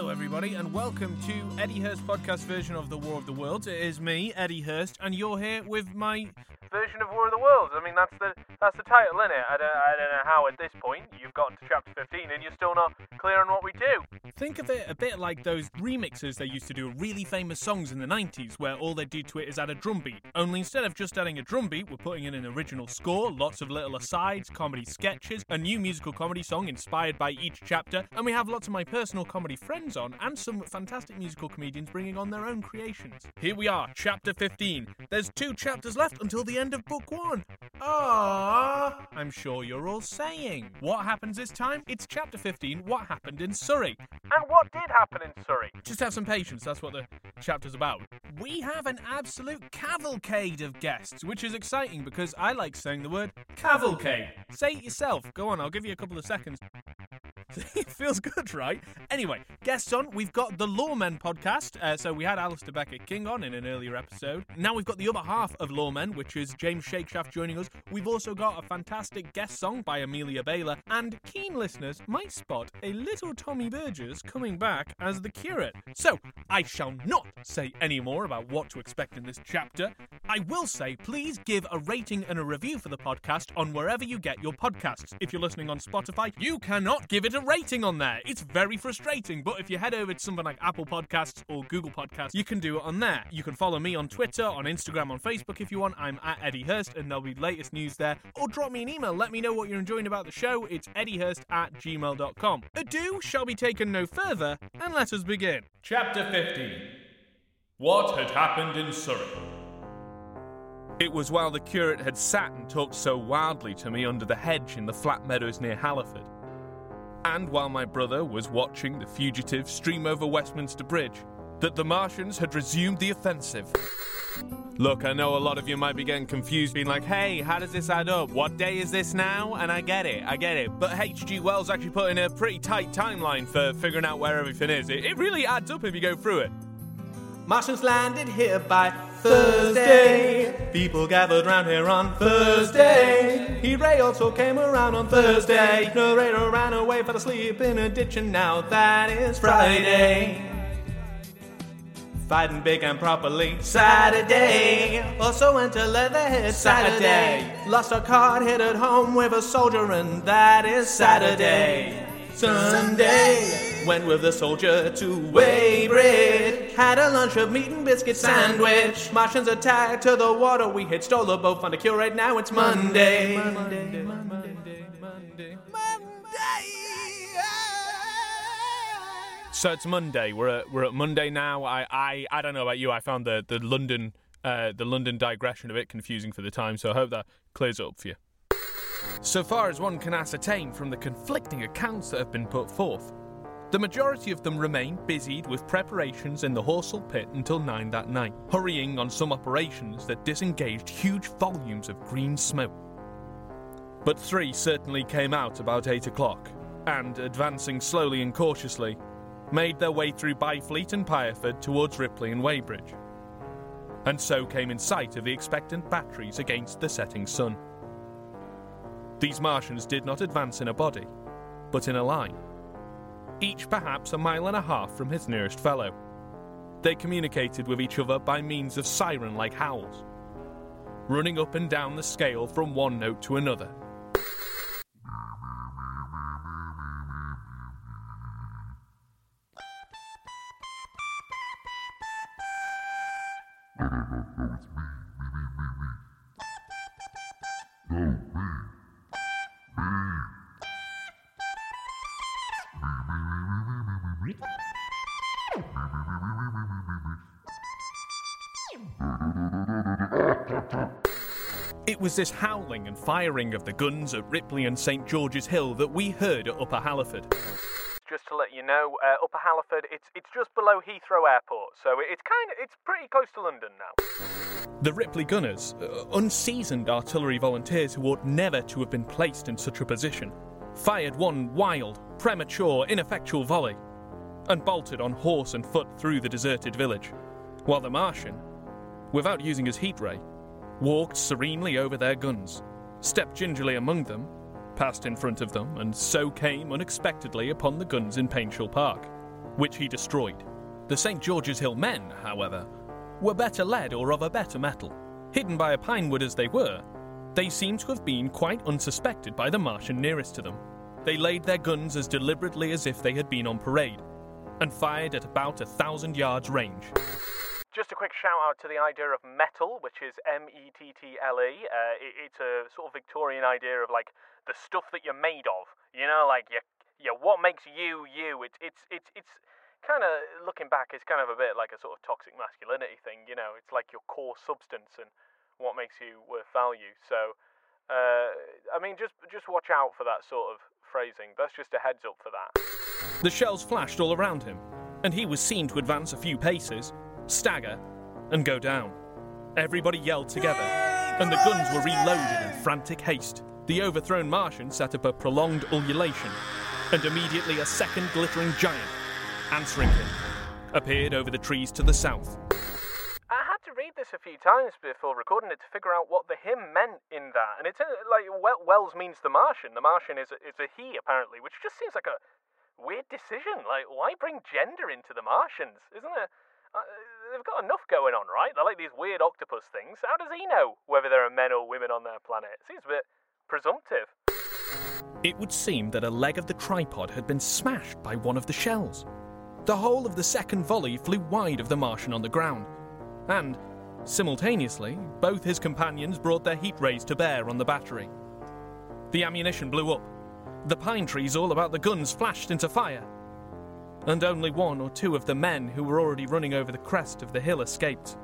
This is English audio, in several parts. Hello everybody and welcome to Eddie Hurst's podcast version of the War of the Worlds. It is me, Eddie Hurst, and you're here with my version of War of the Worlds. I mean, that's the title, isn't it? I don't know how at this point you've gotten to chapter 15 and you're still not clear on what we do. Think of it a bit like those remixes they used to do of really famous songs in the 90s where all they do to it is add a drum beat. Only instead of just adding a drum beat, we're putting in an original score, lots of little asides, comedy sketches, a new musical comedy song inspired by each chapter, and we have lots of my personal comedy friends on and some fantastic musical comedians bringing on their own creations. Here we are, chapter 15. There's 2 chapters left until the end of book 1. Ah, I'm sure you're all saying. What happens this time? It's chapter 15, What Happened in Surrey. And what did happen in Surrey? Just have some patience, that's what the chapter's about. We have an absolute cavalcade of guests, which is exciting because I like saying the word cavalcade. Say it yourself. Go on, I'll give you a couple of seconds. It feels good, right? Anyway, guests on, we've got the Lawmen podcast. So we had Alistair Beckett-King on in an earlier episode. Now we've got the other half of Lawmen, which is James Shakeshaft joining us. We've also got a fantastic guest song by Amelia Baylor. And keen listeners might spot a little Tommy Burgess coming back as the curate. So I shall not say any more about what to expect in this chapter. I will say, please give a rating and a review for the podcast on wherever you get your podcasts. If you're listening on Spotify, you cannot give it a rating on there. It's very frustrating, but if you head over to something like Apple Podcasts or Google Podcasts, you can do it on there. You can follow me on Twitter, on Instagram, on Facebook if you want. I'm at Eddie Hurst, and there'll be latest news there. Or drop me an email. Let me know what you're enjoying about the show. It's eddiehurst@gmail.com. Ado shall be taken no further, and let us begin. Chapter 15. What had happened in Surrey? It was while the curate had sat and talked so wildly to me under the hedge in the flat meadows near Halliford, and while my brother was watching the fugitives stream over Westminster Bridge, that the Martians had resumed the offensive. Look, I know a lot of you might be getting confused, being like, hey, how does this add up? What day is this now? And I get it. But HG Wells actually put in a pretty tight timeline for figuring out where everything is. It really adds up if you go through it. Martians landed here by Thursday. People gathered round here on Thursday. He-Ray also came around on Thursday. Narrator ran away, fell asleep in a ditch, and now that is Friday. Fighting big and properly Saturday. Also went to Leatherhead Saturday. Lost a card, hit at home with a soldier, and that is Saturday. Sunday, went with the soldier to Weybridge. Had a lunch of meat and biscuit sandwich. Martians attacked to the water. We had stole a boat, found a cure right now. It's Monday. So it's Monday. We're at Monday now. I don't know about you. I found the London digression a bit confusing for the time. So I hope that clears it up for you. So far as one can ascertain from the conflicting accounts that have been put forth, the majority of them remain busied with preparations in the Horsell pit until 9 that night, hurrying on some operations that disengaged huge volumes of green smoke. But 3 certainly came out about 8 o'clock, and, advancing slowly and cautiously, made their way through Byfleet and Pireford towards Ripley and Weybridge, and so came in sight of the expectant batteries against the setting sun. These Martians did not advance in a body, but in a line, each perhaps a mile and a half from his nearest fellow. They communicated with each other by means of siren-like howls, running up and down the scale from one note to another. It was this howling and firing of the guns at Ripley and St George's Hill that we heard at Upper Halliford. Just to let you know, Upper Halliford, it's just below Heathrow Airport, so it's pretty close to London now. The Ripley gunners, unseasoned artillery volunteers who ought never to have been placed in such a position, fired one wild, premature, ineffectual volley, and bolted on horse and foot through the deserted village, while the Martian, without using his heat ray, walked serenely over their guns, stepped gingerly among them, passed in front of them, and so came unexpectedly upon the guns in Painshall Park, which he destroyed. The St George's Hill men, however, were better led or of a better metal. Hidden by a pine wood as they were, they seem to have been quite unsuspected by the Martian nearest to them. They laid their guns as deliberately as if they had been on parade, and fired at about 1,000 yards range. Just a quick shout out to the idea of metal, which is METTLE. It's a sort of Victorian idea of like the stuff that you're made of. You know, like what makes you you. It's kind of looking back. It's kind of a bit like a sort of toxic masculinity thing. You know, it's like your core substance and what makes you worth value. So, I mean, just watch out for that sort of phrasing. That's just a heads up for that. The shells flashed all around him, and he was seen to advance a few paces, stagger, and go down. Everybody yelled together, and the guns were reloaded in frantic haste. The overthrown Martian set up a prolonged ululation, and immediately a second glittering giant, answering him, appeared over the trees to the south. I had to read this a few times before recording it to figure out what the him meant in that, and it's like Wells means the Martian. The Martian is a he, apparently, which just seems like a weird decision. Like, why bring gender into the Martians? Isn't it? They've got enough going on, right? They're like these weird octopus things. How does he know whether there are men or women on their planet? It seems a bit presumptive. It would seem that a leg of the tripod had been smashed by one of the shells. The whole of the second volley flew wide of the Martian on the ground, and, simultaneously, both his companions brought their heat rays to bear on the battery. The ammunition blew up. The pine trees all about the guns flashed into fire, and only one or two of the men who were already running over the crest of the hill escaped.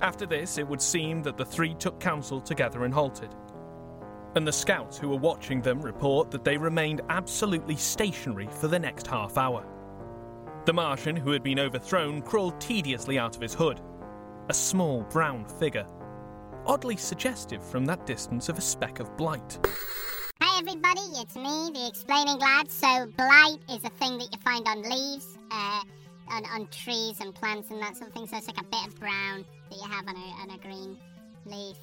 After this, it would seem that the three took counsel together and halted, and the scouts who were watching them report that they remained absolutely stationary for the next half hour. The Martian, who had been overthrown, crawled tediously out of his hood, a small brown figure, oddly suggestive from that distance of a speck of blight. Hey everybody, it's me, the Explaining Lad. So blight is a thing that you find on leaves, on trees and plants and that sort of thing. So it's like a bit of brown that you have on a green leaf.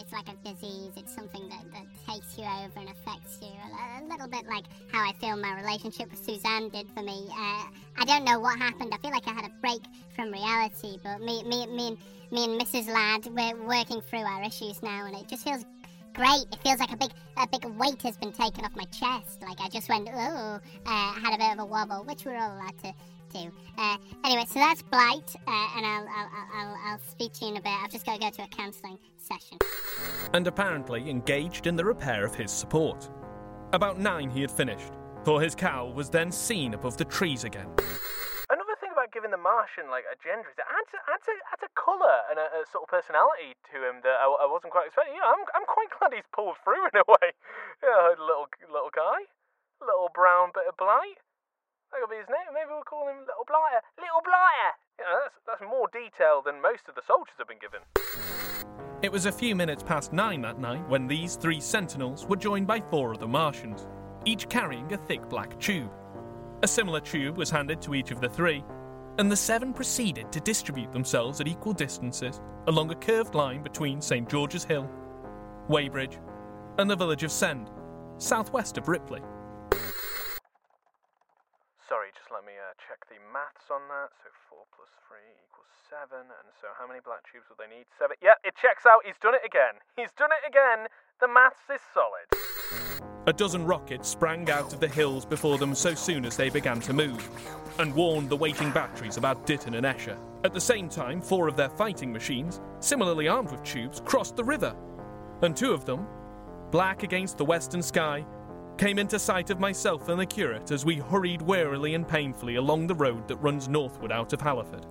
It's like a disease. It's something that takes you over and affects you. A little bit like how I feel my relationship with Suzanne did for me. I don't know what happened. I feel like I had a break from reality, but me and Mrs. Ladd, we're working through our issues now, and it just feels great. It feels like a big weight has been taken off my chest. Like I just went, had a bit of a wobble, which we're all allowed to do. Anyway, so that's blight, and I'll speak to you in a bit. I've just got to go to a counselling session. And apparently engaged in the repair of his support. About 9 he had finished, for his cowl was then seen above the trees again. Another thing about giving the Martian like a gender is it adds a colour and a sort of personality to him that I wasn't quite expecting. You know, I'm quite glad he's pulled through in a way. You know, little guy, little brown bit of blight. That could be his name. Maybe we'll call him Little Blighter. Little Blighter. You know, that's more detail than most of the soldiers have been given. It was a few minutes past 9 that night when these three sentinels were joined by 4 other Martians, each carrying a thick black tube. A similar tube was handed to each of the 3, and the 7 proceeded to distribute themselves at equal distances along a curved line between St George's Hill, Weybridge, and the village of Send, southwest of Ripley. Sorry, just let me check the maths on that. So 4 + 3 = 7, and so how many black tubes would they need? 7. Yeah, it checks out. He's done it again. He's done it again. The maths is solid. A dozen rockets sprang out of the hills before them so soon as they began to move, and warned the waiting batteries about Ditton and Esher. At the same time, 4 of their fighting machines, similarly armed with tubes, crossed the river, and 2 of them, black against the western sky, came into sight of myself and the curate as we hurried wearily and painfully along the road that runs northward out of Halliford.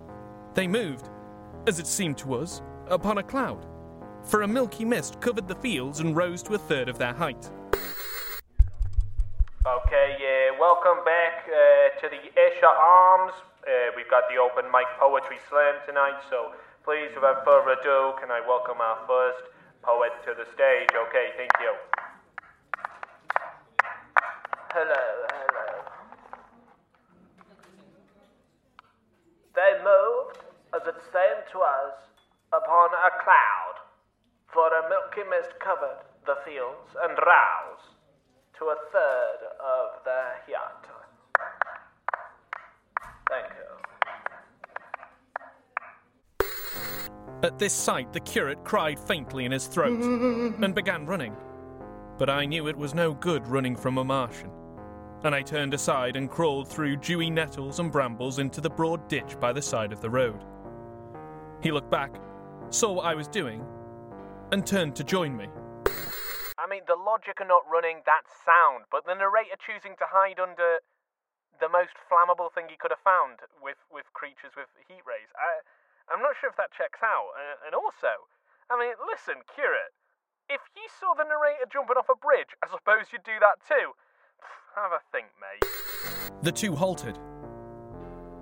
They moved, as it seemed to us, upon a cloud, for a milky mist covered the fields and rose to 1/3 of their height. Okay, welcome back to the Esher Arms. We've got the open mic poetry slam tonight, so please, without further ado, can I welcome our first poet to the stage? Okay, thank you. Hello. They moved, as it seemed to us, upon a cloud, for a milky mist covered the fields and roused to 1/3 of the yacht. At this sight, the curate cried faintly in his throat and began running. But I knew it was no good running from a Martian, and I turned aside and crawled through dewy nettles and brambles into the broad ditch by the side of the road. He looked back, saw what I was doing, and turned to join me. I mean, the logic of not running, that's sound, but the narrator choosing to hide under the most flammable thing he could have found with creatures with heat rays. I'm not sure if that checks out. And also, I mean, listen, curate, if you saw the narrator jumping off a bridge, I suppose you'd do that too. Have a think, mate. The two halted.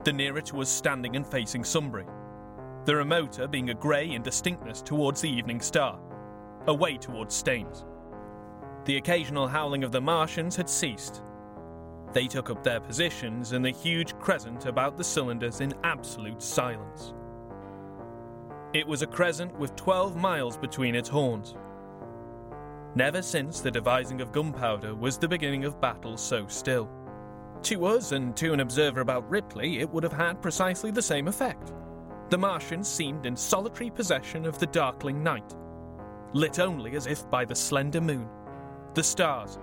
The nearer to us standing and facing Sunbury, the remoter being a grey indistinctness towards the evening star, away towards Staines. The occasional howling of the Martians had ceased. They took up their positions in the huge crescent about the cylinders in absolute silence. It was a crescent with 12 miles between its horns. Never since the devising of gunpowder was the beginning of battle so still. To us and to an observer about Ripley, it would have had precisely the same effect. The Martians seemed in solitary possession of the darkling night, lit only as if by the slender moon, the stars,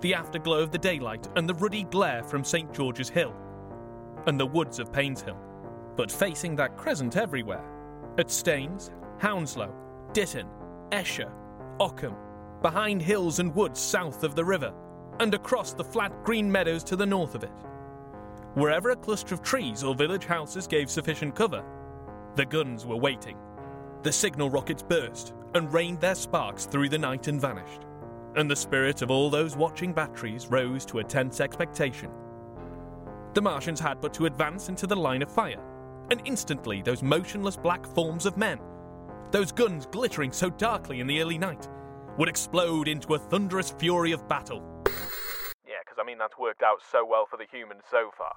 the afterglow of the daylight and the ruddy glare from St George's Hill and the woods of Painshill. But facing that crescent everywhere, at Staines, Hounslow, Ditton, Esher, Ockham, behind hills and woods south of the river, and across the flat green meadows to the north of it. Wherever a cluster of trees or village houses gave sufficient cover, the guns were waiting. The signal rockets burst and rained their sparks through the night and vanished, and the spirit of all those watching batteries rose to a tense expectation. The Martians had but to advance into the line of fire, and instantly those motionless black forms of men, those guns glittering so darkly in the early night, would explode into a thunderous fury of battle. Yeah, because I mean that's worked out so well for the humans so far.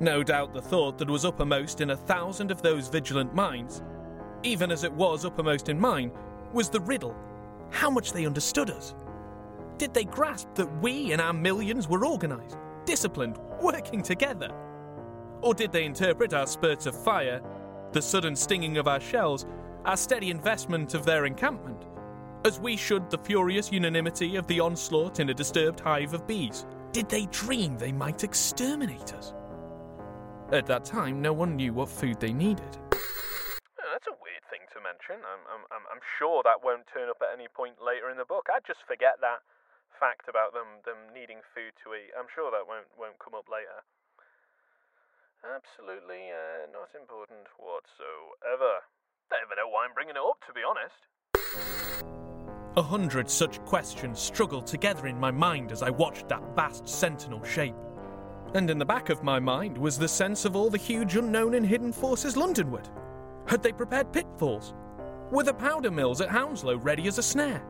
No doubt the thought that was uppermost in 1,000 of those vigilant minds, even as it was uppermost in mine, was the riddle. How much they understood us. Did they grasp that we and our millions were organised, disciplined, working together? Or did they interpret our spurts of fire, the sudden stinging of our shells, our steady investment of their encampment, as we should the furious unanimity of the onslaught in a disturbed hive of bees? Did they dream they might exterminate us? At that time, no one knew what food they needed. Oh, that's a weird thing to mention. I'm sure that won't turn up at any point later in the book. I'd just forget that fact about them needing food to eat. I'm sure that won't come up later. Absolutely not important whatsoever. Don't even know why I'm bringing it up, to be honest. 100 such questions struggled together in my mind as I watched that vast sentinel shape. And in the back of my mind was the sense of all the huge unknown and hidden forces Londonward. Had they prepared pitfalls? Were the powder mills at Hounslow ready as a snare?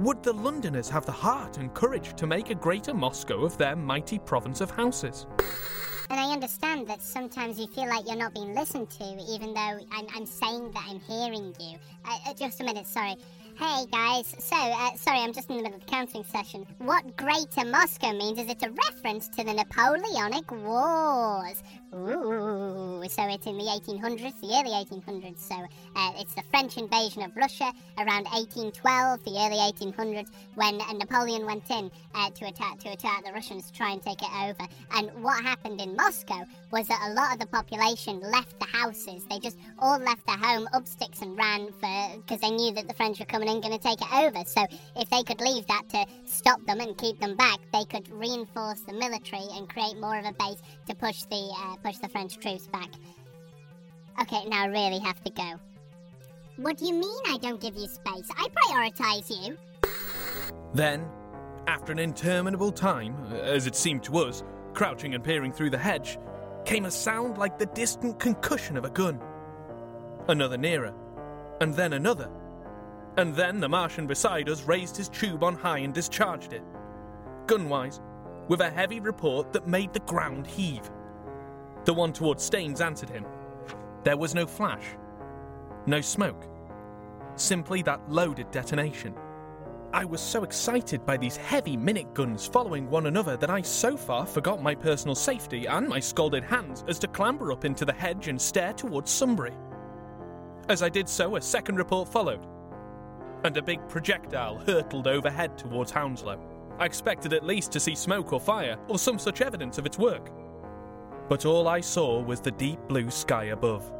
Would the Londoners have the heart and courage to make a greater Moscow of their mighty province of houses? And I understand that sometimes you feel like you're not being listened to, even though I'm saying that I'm hearing you. Just a minute, sorry. Hey, guys. So, sorry, I'm just in the middle of the counselling session. What Greater Moscow means is it's a reference to the Napoleonic Wars. Ooh. So it's in the 1800s, the early 1800s. So it's the French invasion of Russia around 1812, the early 1800s, when Napoleon went in to attack the Russians to try and take it over. And what happened in Moscow was that a lot of the population left the houses. They just all left their home, up sticks and ran because they knew that the French were coming in, going to take it over. So if they could leave that to stop them and keep them back, they could reinforce the military and create more of a base to push the French troops back. Okay, now I really have to go. What do you mean I don't give you space? I prioritise you. Then, after an interminable time, as it seemed to us, crouching and peering through the hedge, came a sound like the distant concussion of a gun. Another nearer, and then another. And then the Martian beside us raised his tube on high and discharged it, gun-wise, with a heavy report that made the ground heave. The one towards Staines answered him. There was no flash, no smoke, simply that loaded detonation. I was so excited by these heavy minute guns following one another that I so far forgot my personal safety and my scalded hands as to clamber up into the hedge and stare towards Sunbury. As I did so, a second report followed, and a big projectile hurtled overhead towards Hounslow. I expected at least to see smoke or fire, or some such evidence of its work. But all I saw was the deep blue sky above,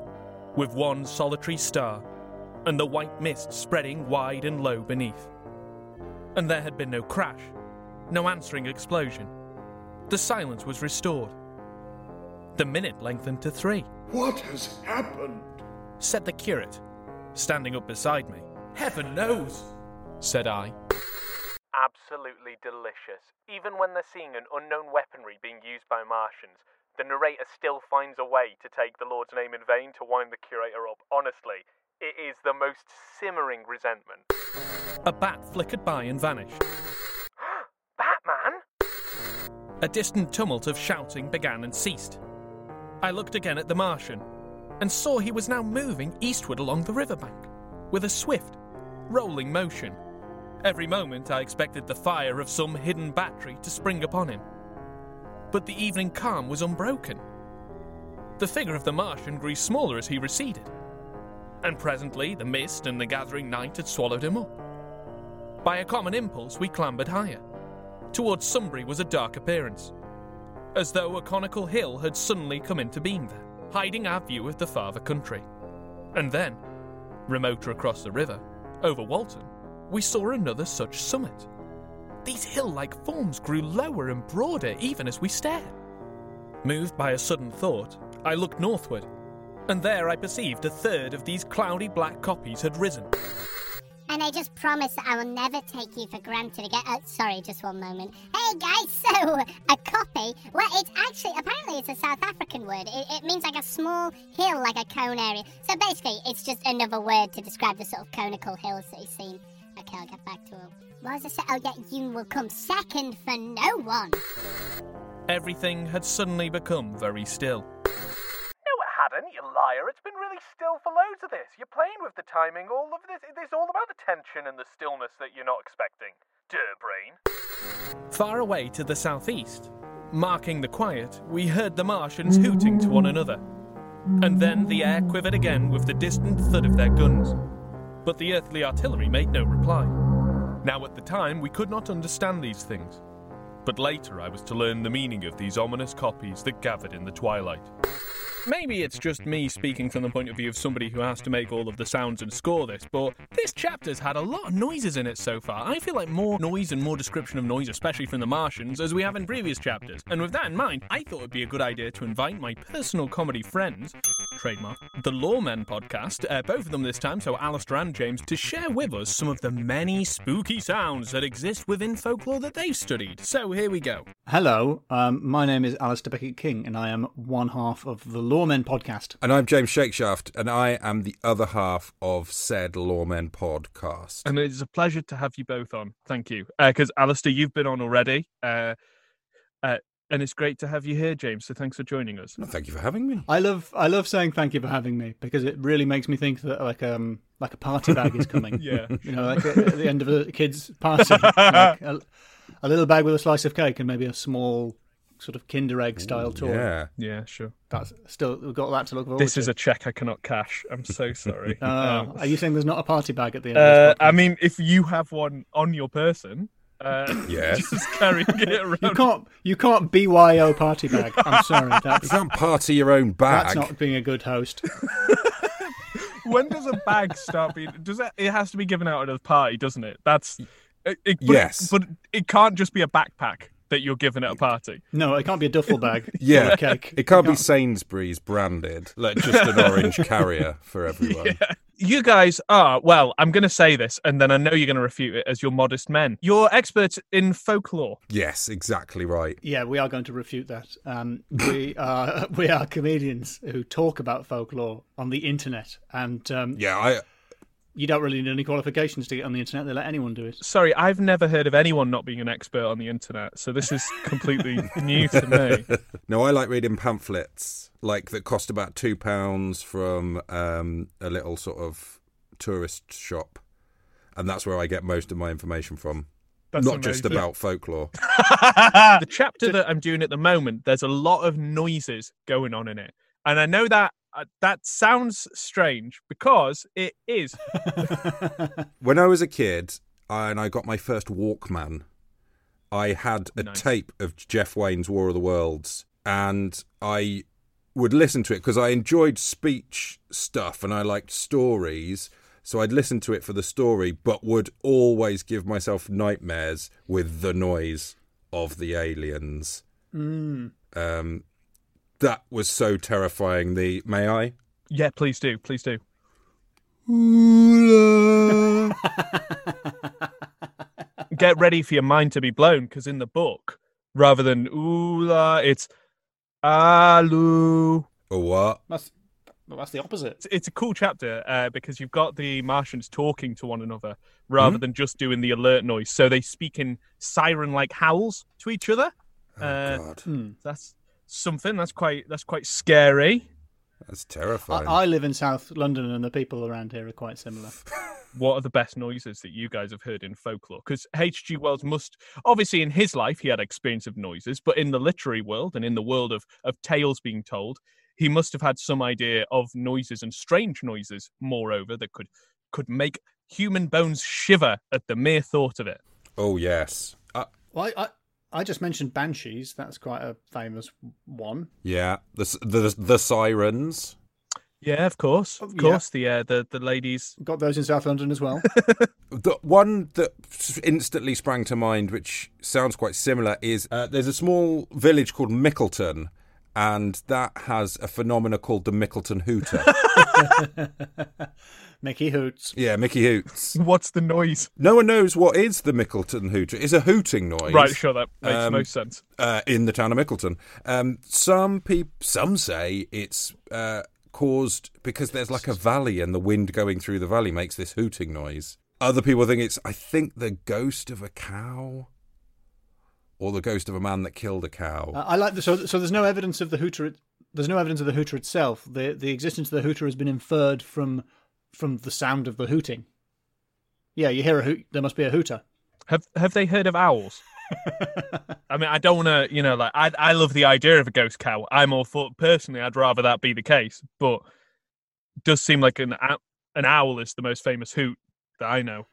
with one solitary star, and the white mist spreading wide and low beneath. And there had been no crash, no answering explosion. The silence was restored. The minute lengthened to 3. "What has happened?" said the curate, standing up beside me. "Heaven knows," said I. Absolutely delicious. Even when they're seeing an unknown weaponry being used by Martians, the narrator still finds a way to take the Lord's name in vain to wind the curator up. Honestly, it is the most simmering resentment. A bat flickered by and vanished. Batman? A distant tumult of shouting began and ceased. I looked again at the Martian and saw he was now moving eastward along the riverbank with a swift, rolling motion. Every moment I expected the fire of some hidden battery to spring upon him. But the evening calm was unbroken. The figure of the Martian grew smaller as he receded, and presently the mist and the gathering night had swallowed him up. By a common impulse we clambered higher. Towards Sunbury was a dark appearance, as though a conical hill had suddenly come into being there, hiding our view of the farther country. And then, remoter across the river, over Walton, we saw another such summit. These hill-like forms grew lower and broader even as we stared. Moved by a sudden thought, I looked northward, and there I perceived a third of these cloudy black copies had risen. "And I just promise I will never take you for granted again." Sorry, just one moment. Hey guys, so, a copy, well, it's actually, apparently it's a South African word. It means like a small hill, like a cone area. So basically, it's just another word to describe the sort of conical hills that he's seen. Okay, I'll get back to him. What was I saying? Oh yeah, you will come second for no one. Everything had suddenly become very still. "You liar, it's been really still for loads of this. You're playing with the timing, all of this. It's all about the tension and the stillness that you're not expecting. Brain." Far away to the southeast, marking the quiet, we heard the Martians hooting to one another. And then the air quivered again with the distant thud of their guns. But the earthly artillery made no reply. Now at the time, we could not understand these things. But later I was to learn the meaning of these ominous copies that gathered in the twilight. Maybe it's just me speaking from the point of view of somebody who has to make all of the sounds and score this, but this chapter's had a lot of noises in it so far. I feel like more noise and more description of noise, especially from the Martians, as we have in previous chapters. And with that in mind, I thought it'd be a good idea to invite my personal comedy friends, trademark, the Lawmen Podcast, both of them this time, so Alistair and James, to share with us some of the many spooky sounds that exist within folklore that they've studied. So here we go. Hello, my name is Alistair Beckett-King, and I am one half of the Lawmen Podcast. And I'm James Shakeshaft, and I am the other half of said Lawmen Podcast. And it's a pleasure to have you both on. Thank you. Because Alistair, you've been on already, and it's great to have you here, James. So thanks for joining us. No, thank you for having me. I love saying thank you for having me, because it really makes me think that like a party bag is coming. Yeah, you know, like at the end of a kid's party, like a little bag with a slice of cake and maybe a small sort of Kinder Egg style tour. Yeah, sure. That's still, we've got that to look forward to. This is a check I cannot cash. I'm so sorry. Are you saying there's not a party bag at the end of this podcast? I mean, if you have one on your person, yes, just carrying it around. You can't BYO party bag. I'm sorry. You can't party your own bag. That's not being a good host. When does a bag start being? It has to be given out at a party, doesn't it? Yes. But it can't just be a backpack that you're given at a party. No, it can't be a duffel bag. Yeah, cake. It can't be Sainsbury's branded. Like just an orange carrier for everyone. Yeah. You guys are, well, I'm going to say this, and then I know you're going to refute it as your modest men. You're experts in folklore. Yes, exactly right. Yeah, we are going to refute that. We are comedians who talk about folklore on the internet, and you don't really need any qualifications to get on the internet. They let anyone do it. Sorry, I've never heard of anyone not being an expert on the internet, so this is completely new to me. No, I like reading pamphlets, like that cost about £2 from a little sort of tourist shop, and that's where I get most of my information from. That's not amazing. Just about folklore. The chapter that I'm doing at the moment, there's a lot of noises going on in it, and I know that that sounds strange because it is. When I was a kid and I got my first Walkman, I had a tape of Jeff Wayne's War of the Worlds, and I would listen to it because I enjoyed speech stuff and I liked stories. So I'd listen to it for the story, but would always give myself nightmares with the noise of the aliens. Mm. That was so terrifying. The may I? Yeah, please do. Please do. Get ready for your mind to be blown, because in the book, rather than ooh-la, it's alu. Or what? That's the opposite. It's a cool chapter because you've got the Martians talking to one another rather than just doing the alert noise. So they speak in siren-like howls to each other. Oh, God. That's something. That's quite scary. That's terrifying. I live in South London, and the people around here are quite similar. What are the best noises that you guys have heard in folklore? Because H.G. Wells must... Obviously, in his life, he had experience of noises, but in the literary world and in the world of tales being told, he must have had some idea of noises and strange noises, moreover, that could make human bones shiver at the mere thought of it. Oh, yes. I just mentioned banshees. That's quite a famous one. Yeah. The sirens. Yeah, of course. Of course, yeah. The ladies... Got those in South London as well. The one that instantly sprang to mind, which sounds quite similar, is there's a small village called Mickleton, and that has a phenomena called the Mickleton Hooter. Mickey Hoots. Yeah, Mickey Hoots. What's the noise? No one knows what is the Mickleton Hooter. It's a hooting noise. Right, sure, that makes most sense. In the town of Mickleton. Some say it's... caused because there's like a valley and the wind going through the valley makes this hooting noise. Other people think it's, I think, the ghost of a cow or the ghost of a man that killed a cow. I like this. So there's no evidence of the hooter. There's no evidence of the hooter itself. The existence of the hooter has been inferred from the sound of the hooting. Yeah, you hear a hoot. There must be a hooter. Have they heard of owls? I mean, I don't want to, I love the idea of a ghost cow. Personally, I'd rather that be the case, but it does seem like an owl is the most famous hoot that I know.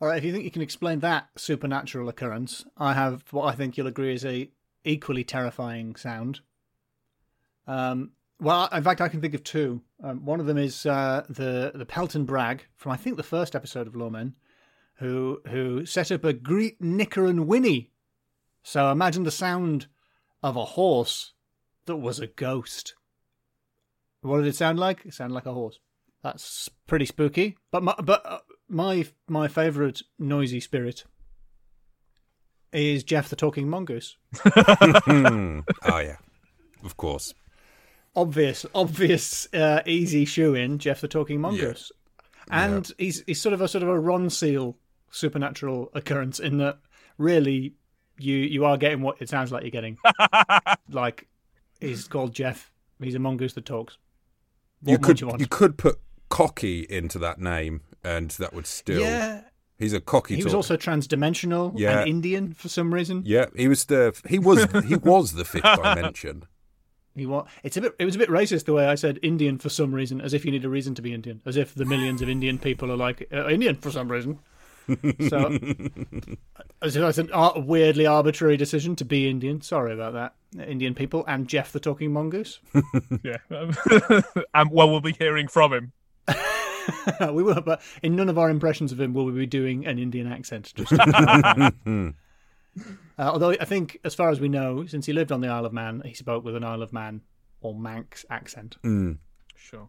All right, if you think you can explain that supernatural occurrence, I have what I think you'll agree is a equally terrifying sound. Well, in fact, I can think of two. One of them is the Pelton Bragg from, I think, the first episode of Lawmen, who set up a greet, nicker and whinny. So imagine the sound of a horse that was a ghost. What did it sound like? It sounded like a horse. That's pretty spooky. But my favourite noisy spirit is Jeff the Talking Mongoose. Oh, yeah. Of course. Obvious, easy shoe-in, Jeff the Talking Mongoose. Yeah. And he's sort of a Ron Seal supernatural occurrence in that really... You are getting what it sounds like you're getting. Like, he's called Jeff. He's a mongoose that talks. You could put cocky into that name, and that would still... Yeah. He's a cocky talker. He was also transdimensional and Indian for some reason. Yeah, he was the fifth dimension. It was a bit racist the way I said Indian for some reason, as if you need a reason to be Indian, as if the millions of Indian people are like, Indian for some reason. So it's an weirdly arbitrary decision to be Indian. Sorry about that, Indian people and Jeff the Talking Mongoose. Yeah, and well, we'll be hearing from him. We will, but in none of our impressions of him will we be doing an Indian accent. Just although I think, as far as we know, since he lived on the Isle of Man, he spoke with an Isle of Man or Manx accent. Mm. Sure.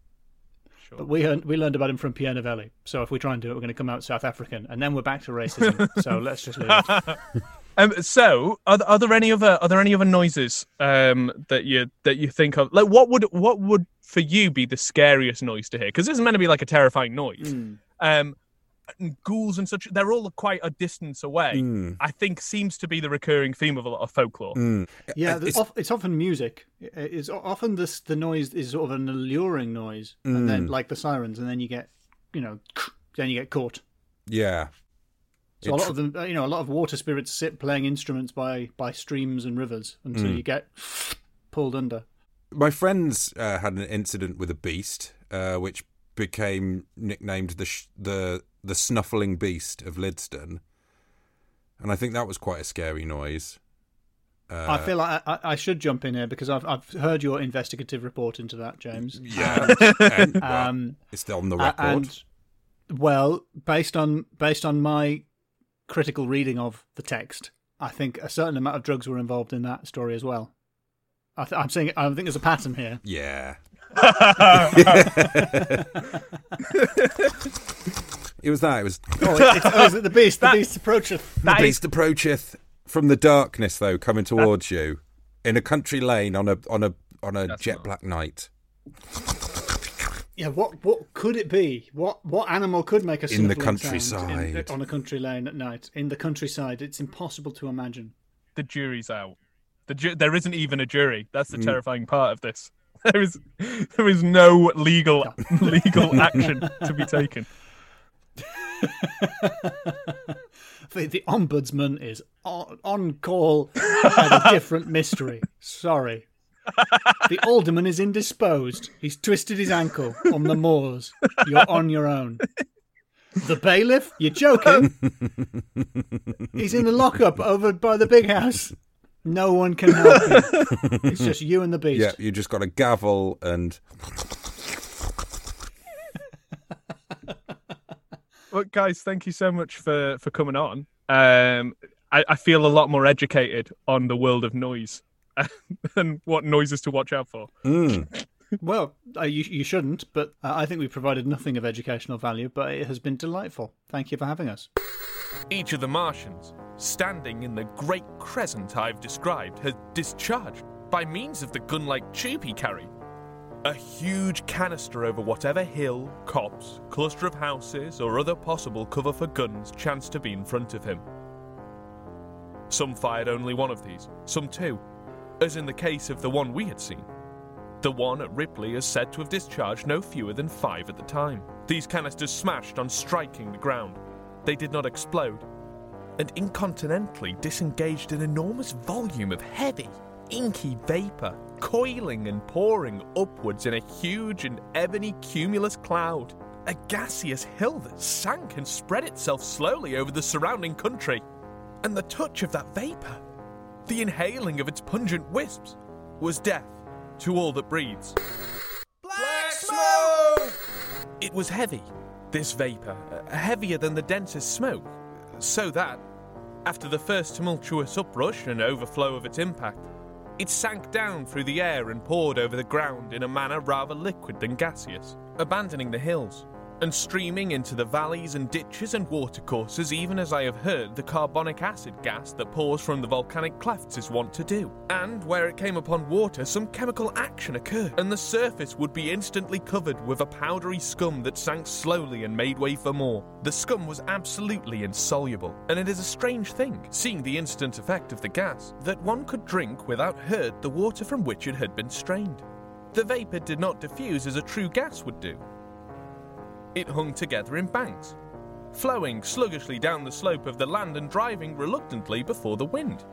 But we learned about him from Pierre Novelli. So if we try and do it, we're going to come out South African, and then we're back to racism. So let's just leave it. So are there any other noises that you think of? Like, what would for you be the scariest noise to hear? Because this is meant to be like a terrifying noise. Mm. Ghouls and such, they're all quite a distance away. Mm. I think seems to be the recurring theme of a lot of folklore. Mm. Yeah, it's often music. It's often the noise is sort of an alluring noise, and then like the sirens, and then you get, caught. Yeah. So a lot of them, a lot of water spirits sit playing instruments by streams and rivers until you get pulled under. My friends had an incident with a beast, which became nicknamed the snuffling beast of Lidston, and I think that was quite a scary noise. I feel like I should jump in here because I've heard your investigative report into that, James. Yeah, well, it's on the record. Well, based on my critical reading of the text, I think a certain amount of drugs were involved in that story as well. I'm saying I think there's a pattern here. Yeah. It was that. It was. The beast. The beast approacheth. The beast approacheth. From the darkness, though, coming towards you in a country lane on a jet black night. Yeah, what could it be? What animal could make a snuffling sound in the countryside on a country lane at night? In the countryside, it's impossible to imagine. The jury's out. There isn't even a jury. That's the terrifying part of this. There is no legal action to be taken. The ombudsman is on call at a different mystery. Sorry. The alderman is indisposed. He's twisted his ankle on the moors. You're on your own. The bailiff? You're joking. He's in the lockup over by the big house. No one can help him. It's just you and the beast. Yeah, you just got a gavel and... Well, guys, thank you so much for coming on. I feel a lot more educated on the world of noise and what noises to watch out for. Mm. Well, you shouldn't, but I think we provided nothing of educational value, but it has been delightful. Thank you for having us. Each of the Martians, standing in the great crescent I've described, has discharged, by means of the gun-like tube he carried, a huge canister over whatever hill, copse, cluster of houses, or other possible cover for guns chanced to be in front of him. Some fired only one of these, some two, as in the case of the one we had seen. The one at Ripley is said to have discharged no fewer than 5 at the time. These canisters smashed on striking the ground. They did not explode, and incontinently disengaged an enormous volume of heavy, inky vapour, coiling and pouring upwards in a huge and ebony cumulus cloud, a gaseous hill that sank and spread itself slowly over the surrounding country. And the touch of that vapour, the inhaling of its pungent wisps, was death to all that breathes. Black smoke! It was heavy, this vapour, heavier than the densest smoke, so that, after the first tumultuous uprush and overflow of its impact, it sank down through the air and poured over the ground in a manner rather liquid than gaseous, abandoning the hills, and streaming into the valleys and ditches and watercourses, even as I have heard the carbonic acid gas that pours from the volcanic clefts is wont to do. And where it came upon water, some chemical action occurred, and the surface would be instantly covered with a powdery scum that sank slowly and made way for more. The scum was absolutely insoluble, and it is a strange thing, seeing the instant effect of the gas, that one could drink without hurt the water from which it had been strained. The vapour did not diffuse as a true gas would do. It hung together in banks, flowing sluggishly down the slope of the land and driving reluctantly before the wind.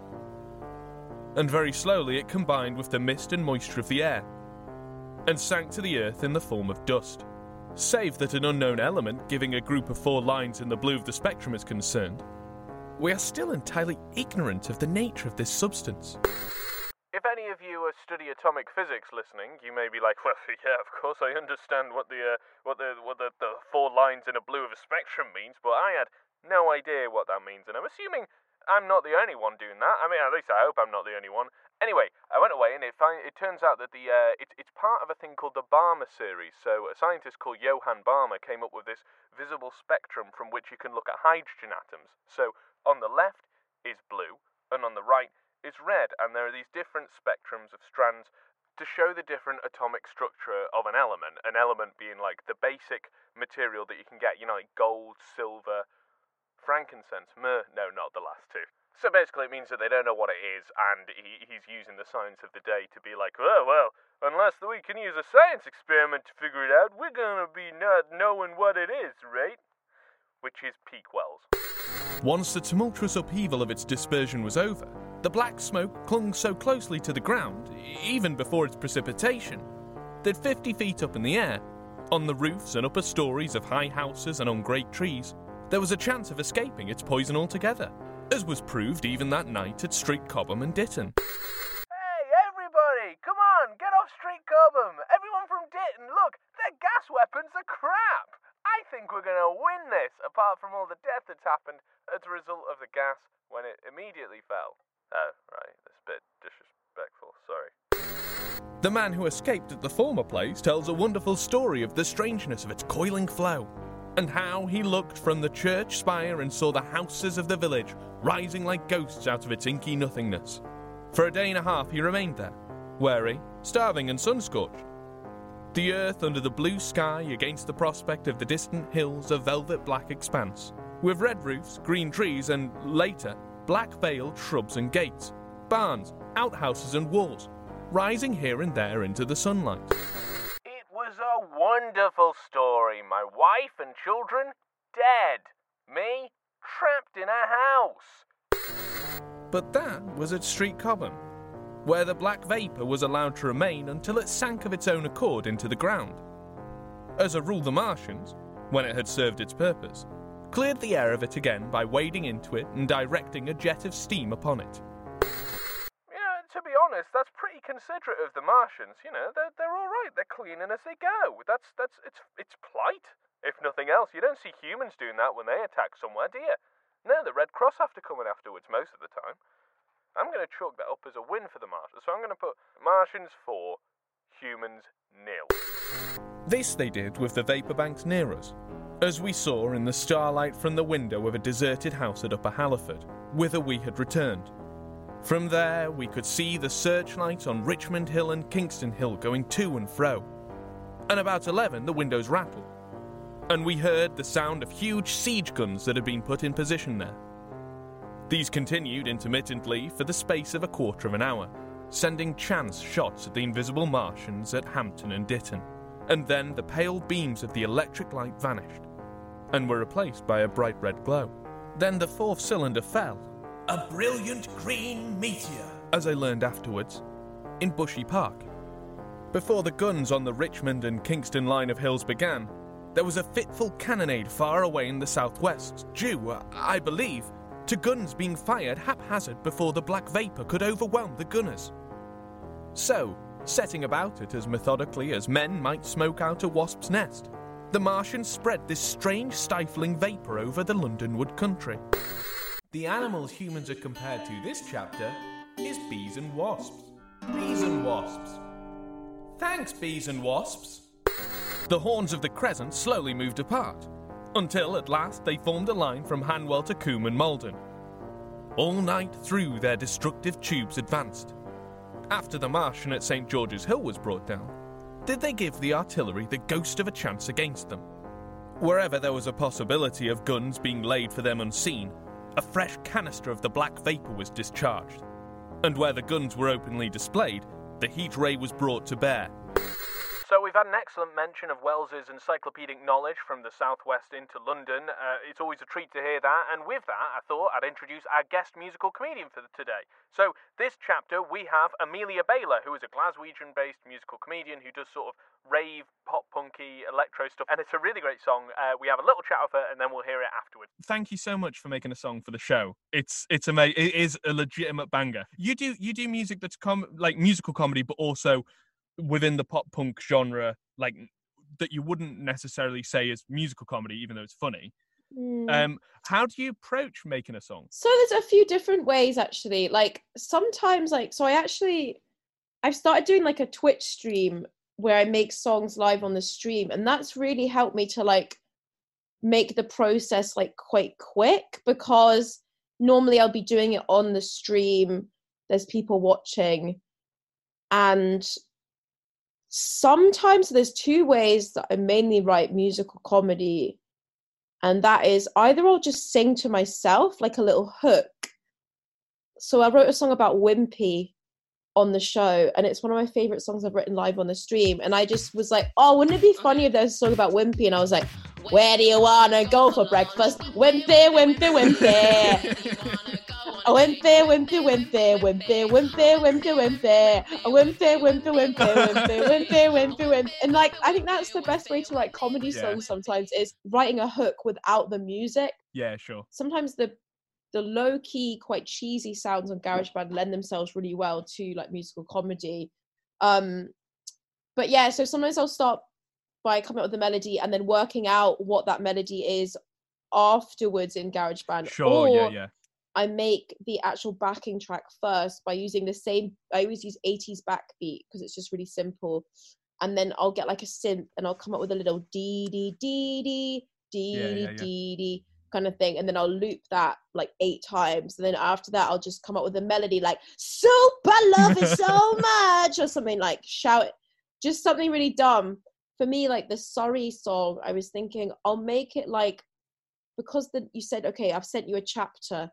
And very slowly it combined with the mist and moisture of the air, and sank to the earth in the form of dust. Save that an unknown element giving a group of 4 lines in the blue of the spectrum is concerned, we are still entirely ignorant of the nature of this substance. If any of you study atomic physics listening, you may be like, well, yeah, of course I understand what the 4 lines in a blue of a spectrum means, but I had no idea what that means, and I'm assuming I'm not the only one doing that. I mean, at least I hope I'm not the only one. Anyway, I went away, and it turns out that it's part of a thing called the Balmer series. So a scientist called Johann Balmer came up with this visible spectrum from which you can look at hydrogen atoms. So on the left is blue, and on the right is red, and there are these different spectrums of strands to show the different atomic structure of an element being like the basic material that you can get, you know, like gold, silver, frankincense, myrrh, no, not the last two. So basically it means that they don't know what it is, and he's using the science of the day to be like, oh, well, unless we can use a science experiment to figure it out, we're gonna be not knowing what it is, right? Which is peak wells. Once the tumultuous upheaval of its dispersion was over, The black smoke clung so closely to the ground, even before its precipitation, that 50 feet up in the air, on the roofs and upper stories of high houses and on great trees, there was a chance of escaping its poison altogether, as was proved even that night at Street Cobham and Ditton. Hey, everybody, come on, get off Street Cobham. Everyone from Ditton, look, their gas weapons are crap. I think we're going to win this, apart from all the death that's happened as a result of the gas when it immediately fell. Oh, right, that's a bit disrespectful, sorry. The man who escaped at the former place tells a wonderful story of the strangeness of its coiling flow, and how he looked from the church spire and saw the houses of the village rising like ghosts out of its inky nothingness. For a day and a half he remained there, wary, starving and sunscorched. The earth under the blue sky against the prospect of the distant hills, a velvet black expanse, with red roofs, green trees and, later, black-veiled shrubs and gates, barns, outhouses and walls, rising here and there into the sunlight. It was a wonderful story. My wife and children dead. Me trapped in a house. But that was at Street Cobham, where the black vapour was allowed to remain until it sank of its own accord into the ground. As a rule, the Martians, when it had served its purpose, cleared the air of it again by wading into it and directing a jet of steam upon it. To be honest, that's pretty considerate of the Martians. You know, they're all right. They're cleaning as they go. It's polite, if nothing else. You don't see humans doing that when they attack somewhere, do you? No, the Red Cross have to come in afterwards most of the time. I'm going to chalk that up as a win for the Martians, so I'm going to put Martians 4, humans 0. This they did with the vapour banks near us, as we saw in the starlight from the window of a deserted house at Upper Halliford, whither we had returned. From there, we could see the searchlights on Richmond Hill and Kingston Hill going to and fro. And about 11, the windows rattled, and we heard the sound of huge siege guns that had been put in position there. These continued intermittently for the space of a quarter of an hour, sending chance shots at the invisible Martians at Hampton and Ditton, and then the pale beams of the electric light vanished, and were replaced by a bright red glow. Then the fourth cylinder fell, a brilliant green meteor, as I learned afterwards, in Bushy Park. Before the guns on the Richmond and Kingston line of hills began, there was a fitful cannonade far away in the southwest, due, I believe, to guns being fired haphazard before the black vapour could overwhelm the gunners. So, setting about it as methodically as men might smoke out a wasp's nest, the Martians spread this strange stifling vapour over the Londonwood country. The animals humans are compared to this chapter is bees and wasps. Bees and wasps. Thanks, bees and wasps. The horns of the crescent slowly moved apart, until at last they formed a line from Hanwell to Coombe and Malden. All night through their destructive tubes advanced. After the Martian at St George's Hill was brought down, did they give the artillery the ghost of a chance against them? Wherever there was a possibility of guns being laid for them unseen, a fresh canister of the black vapour was discharged, and where the guns were openly displayed, the heat ray was brought to bear. So we've had an excellent mention of Wells's encyclopedic knowledge from the southwest into London. It's always a treat to hear that, and with that, I thought I'd introduce our guest musical comedian for today. So this chapter, we have Amelia Baylor, who is a Glaswegian-based musical comedian who does sort of rave, pop-punky, electro stuff, and it's a really great song. We have a little chat with her, and then we'll hear it afterwards. Thank you so much for making a song for the show. It's amazing. It is a legitimate banger. You do music that's like musical comedy, but also within the pop-punk genre, like, that you wouldn't necessarily say is musical comedy, even though it's funny. How do you approach making a song? So there's a few different ways, actually. Like, sometimes, like, so I've started doing, like, a Twitch stream where I make songs live on the stream, and that's really helped me to, like, make the process, like, quite quick, because normally I'll be doing it on the stream, there's people watching, and sometimes there's two ways that I mainly write musical comedy, and that is either I'll just sing to myself, like, a little hook. So I wrote a song about Wimpy on the show, and it's one of my favorite songs I've written live on the stream, and I just was like, oh, wouldn't it be funny if there's a song about Wimpy? And I was like, where do you wanna go for breakfast? Wimpy, Wimpy, Wimpy. I went there. And like, I think that's the best way to write comedy songs sometimes, is writing a hook without the music. Yeah, sure. Sometimes the low-key, quite cheesy sounds on GarageBand lend themselves really well to like musical comedy. But yeah, so sometimes I'll start by coming up with the melody and then working out what that melody is afterwards in GarageBand. Sure, or I make the actual backing track first by using the same, I always use 80s backbeat because it's just really simple. And then I'll get like a synth and I'll come up with a little dee dee dee dee kind of thing, and then I'll loop that like 8 times, and then after that I'll just come up with a melody like "Super Love It So Much" or something, like shout it, just something really dumb. For me, like the Surrey song, I was thinking I'll make it like, because you said, okay, I've sent you a chapter,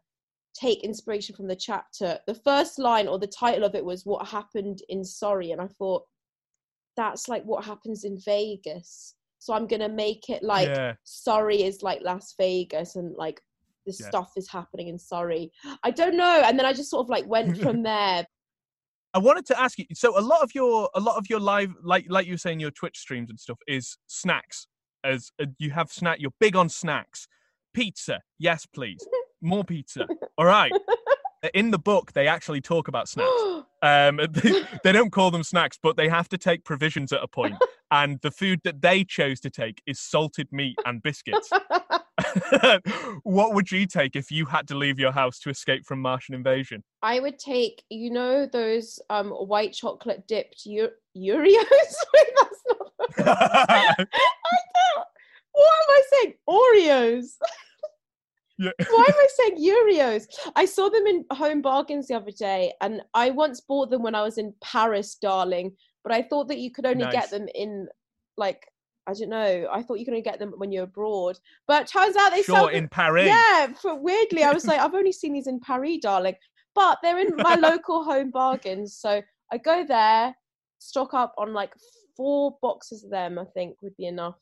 take inspiration from the chapter. The first line or the title of it was "What Happened in Surrey," and I thought that's like what happens in Vegas. So I'm going to make it like Surrey is like Las Vegas, and like this stuff is happening in Surrey. I don't know. And then I just sort of like went from there. I wanted to ask you, so a lot of your live, like you were saying, your Twitch streams and stuff is snacks. As you have snack, you're big on snacks. Pizza. Yes, please. More pizza. All right. In the book, they actually talk about snacks. They don't call them snacks, but they have to take provisions at a point. And the food that they chose to take is salted meat and biscuits. What would you take if you had to leave your house to escape from Martian invasion? I would take, you know, those white chocolate dipped Oreos? Wait, that's not... I don't... What am I saying? Oreos. Yeah. Why am I saying Oreos? I saw them in Home Bargains the other day, and I once bought them when I was in Paris, darling. But I thought that you could only get them in, like, I don't know. I thought you could only get them when you're abroad. But turns out they sell in Paris. Yeah, but weirdly, I was like, I've only seen these in Paris, darling. But they're in my local Home Bargains. So I go there, stock up on like 4 boxes of them, I think would be enough.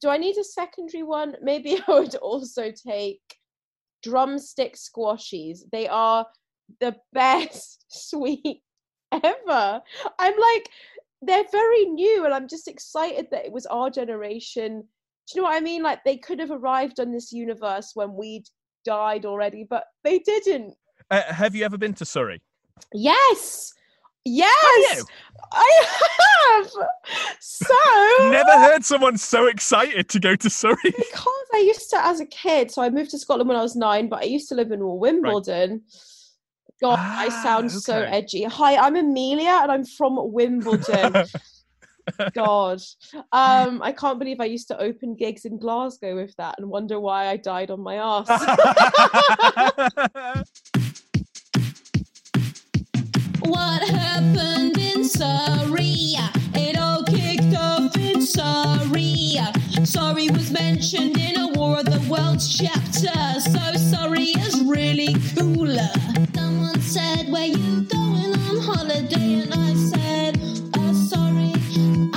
Do I need a secondary one? Maybe I would also take drumstick squashies. They are the best sweet ever. I'm like, they're very new, and I'm just excited that it was our generation. Do you know what I mean? Like, they could have arrived on this universe when we'd died already, but they didn't. Have you ever been to Surrey? Yes. Have you? I have. So never heard someone so excited to go to Surrey. Because I used to, as a kid, so I moved to Scotland when I was 9, but I used to live in Wimbledon. Right. God, I sound so edgy. Hi, I'm Amelia and I'm from Wimbledon. God. I can't believe I used to open gigs in Glasgow with that and wonder why I died on my arse. What happened in Surrey? It all kicked off in Surrey. Surrey was mentioned in a War of the Worlds chapter. So Surrey is really cool. Someone said, "Where you going on holiday?" And I said, "Oh, sorry."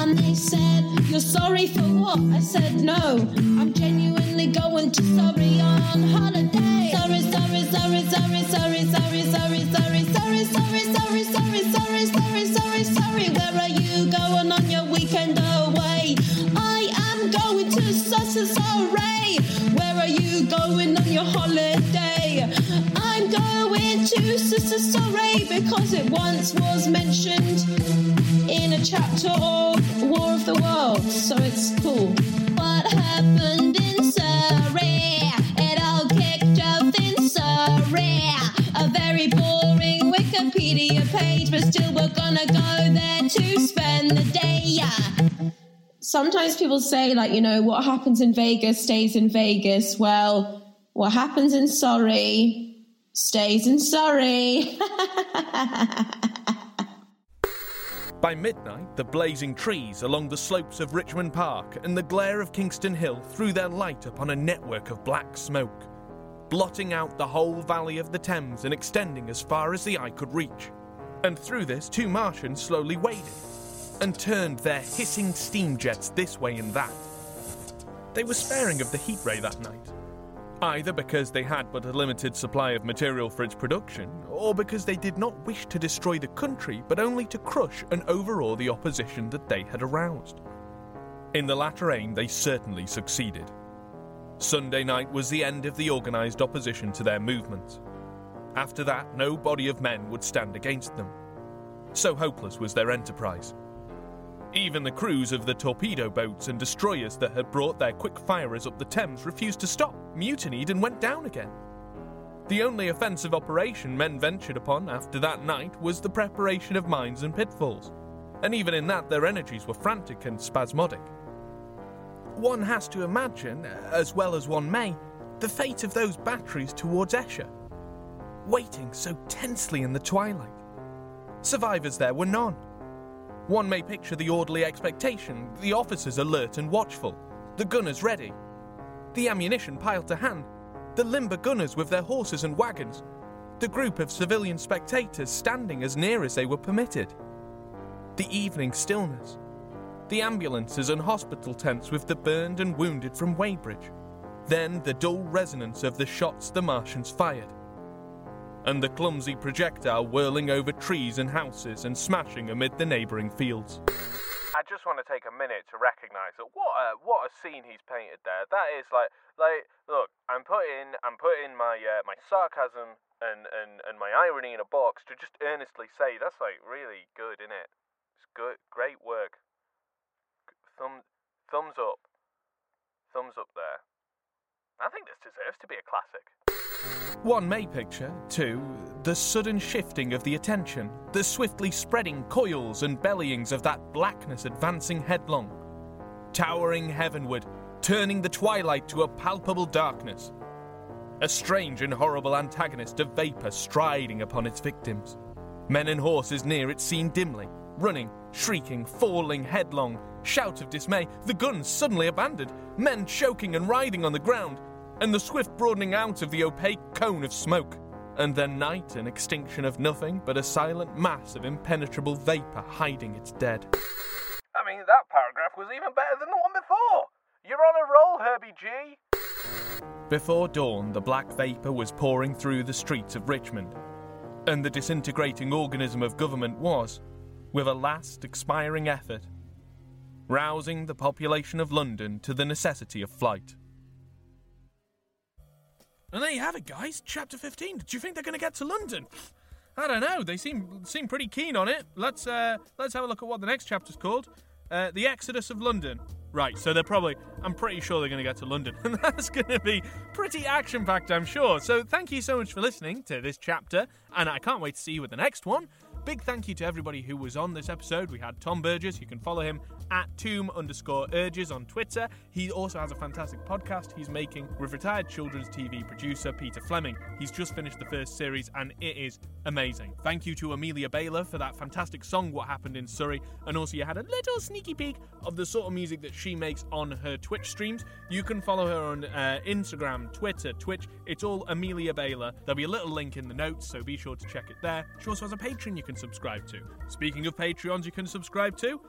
And they said, "You're sorry for what?" I said, "No, I'm genuinely going to Surrey on holiday." Surrey, Surrey, Surrey, Surrey, Surrey, Surrey, Surrey, Surrey, Surrey, Surrey, Surrey, Surrey, Surrey, Surrey, Surrey, Surrey. Where are you going on your weekend away? I am going to Surrey. Where are you going on your holiday? I'm going to Surrey because it once was mentioned in a chapter of War of the Worlds, so it's cool. What happened in Surrey? It all kicked off in Surrey. A very boring Wikipedia page, but still we're gonna go there to spend the day. Sometimes people say, like, you know, what happens in Vegas stays in Vegas. Well, what happens in Surrey stays in Surrey. By midnight, the blazing trees along the slopes of Richmond Park and the glare of Kingston Hill threw their light upon a network of black smoke, blotting out the whole valley of the Thames and extending as far as the eye could reach. And through this, 2 Martians slowly waded and turned their hissing steam jets this way and that. They were sparing of the heat ray that night. either because they had but a limited supply of material for its production, or because they did not wish to destroy the country but only to crush and overawe the opposition that they had aroused. In the latter aim they certainly succeeded. Sunday night was the end of the organised opposition to their movement. After that, no body of men would stand against them. So hopeless was their enterprise. Even the crews of the torpedo boats and destroyers that had brought their quick firers up the Thames refused to stop, mutinied and went down again. The only offensive operation men ventured upon after that night was the preparation of mines and pitfalls, and even in that their energies were frantic and spasmodic. One has to imagine, as well as one may, the fate of those batteries towards Esher, waiting so tensely in the twilight. Survivors there were none. One may picture the orderly expectation, the officers alert and watchful, the gunners ready, the ammunition piled to hand, the limber gunners with their horses and wagons, the group of civilian spectators standing as near as they were permitted, the evening stillness, the ambulances and hospital tents with the burned and wounded from Weybridge, then the dull resonance of the shots the Martians fired, and the clumsy projectile whirling over trees and houses and smashing amid the neighbouring fields. I just want to take a minute to recognise that what a scene he's painted there. That is like look, I'm putting my sarcasm and my irony in a box to just earnestly say that's like really good, isn't it? It's good, great work. Thumbs up there. I think this deserves to be a classic. One may picture, too, the sudden shifting of the attention, the swiftly spreading coils and bellyings of that blackness advancing headlong, towering heavenward, turning the twilight to a palpable darkness, a strange and horrible antagonist of vapour striding upon its victims. Men and horses near it seen dimly, running, shrieking, falling headlong, shout of dismay, the guns suddenly abandoned, men choking and writhing on the ground, and the swift broadening out of the opaque cone of smoke, and then night and extinction of nothing but a silent mass of impenetrable vapour hiding its dead. I mean, that paragraph was even better than the one before! You're on a roll, Herbie G! Before dawn, the black vapour was pouring through the streets of Richmond, and the disintegrating organism of government was, with a last expiring effort, rousing the population of London to the necessity of flight. And there you have it, guys. Chapter 15. Do you think they're going to get to London? I don't know. They seem pretty keen on it. Let's have a look at what the next chapter's called. The Exodus of London. Right, so I'm pretty sure they're going to get to London. And that's going to be pretty action-packed, I'm sure. So thank you so much for listening to this chapter. And I can't wait to see you with the next one. Big thank you to everybody who was on this episode. We had Tom Burgess. You can follow him at Tomb_Urges on Twitter. He also has a fantastic podcast he's making with retired children's TV producer Peter Fleming. He's just finished the first series and it is amazing. Thank you to Amelia Baylor for that fantastic song, What Happened in Surrey. And also you had a little sneaky peek of the sort of music that she makes on her Twitch streams. You can follow her on Instagram, Twitter, Twitch. It's all Amelia Baylor. There'll be a little link in the notes, so be sure to check it there. She also has a Patreon you can subscribe to. Speaking of Patreons you can subscribe to,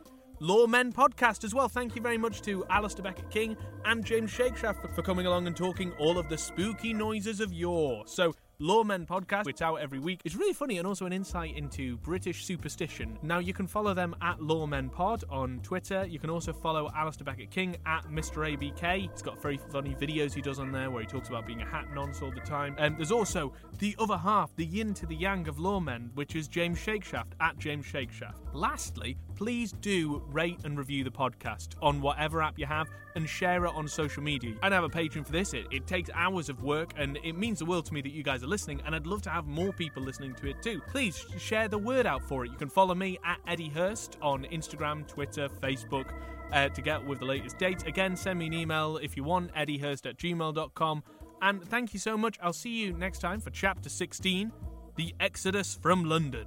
Lawmen Podcast as well. Thank you very much to Alistair Beckett-King and James Shakeshaft for coming along and talking all of the spooky noises of yore. So, Lawmen Podcast, it's out every week. It's really funny and also an insight into British superstition. Now, you can follow them at Lawmen Pod on Twitter. You can also follow Alistair Beckett-King at Mr. ABK. He's got very funny videos he does on there where he talks about being a hat nonce all the time. And there's also the other half, the yin to the yang of Lawmen, which is James Shakeshaft at James Shakeshaft. Lastly, please do rate and review the podcast on whatever app you have and share it on social media. I don't have a patron for this. It takes hours of work and it means the world to me that you guys are listening, and I'd love to have more people listening to it too. Please share the word out for it. You can follow me at Eddie Hurst on Instagram, Twitter, Facebook to get with the latest dates. Again, send me an email if you want, eddiehurst@gmail.com. And thank you so much. I'll see you next time for Chapter 16, The Exodus from London.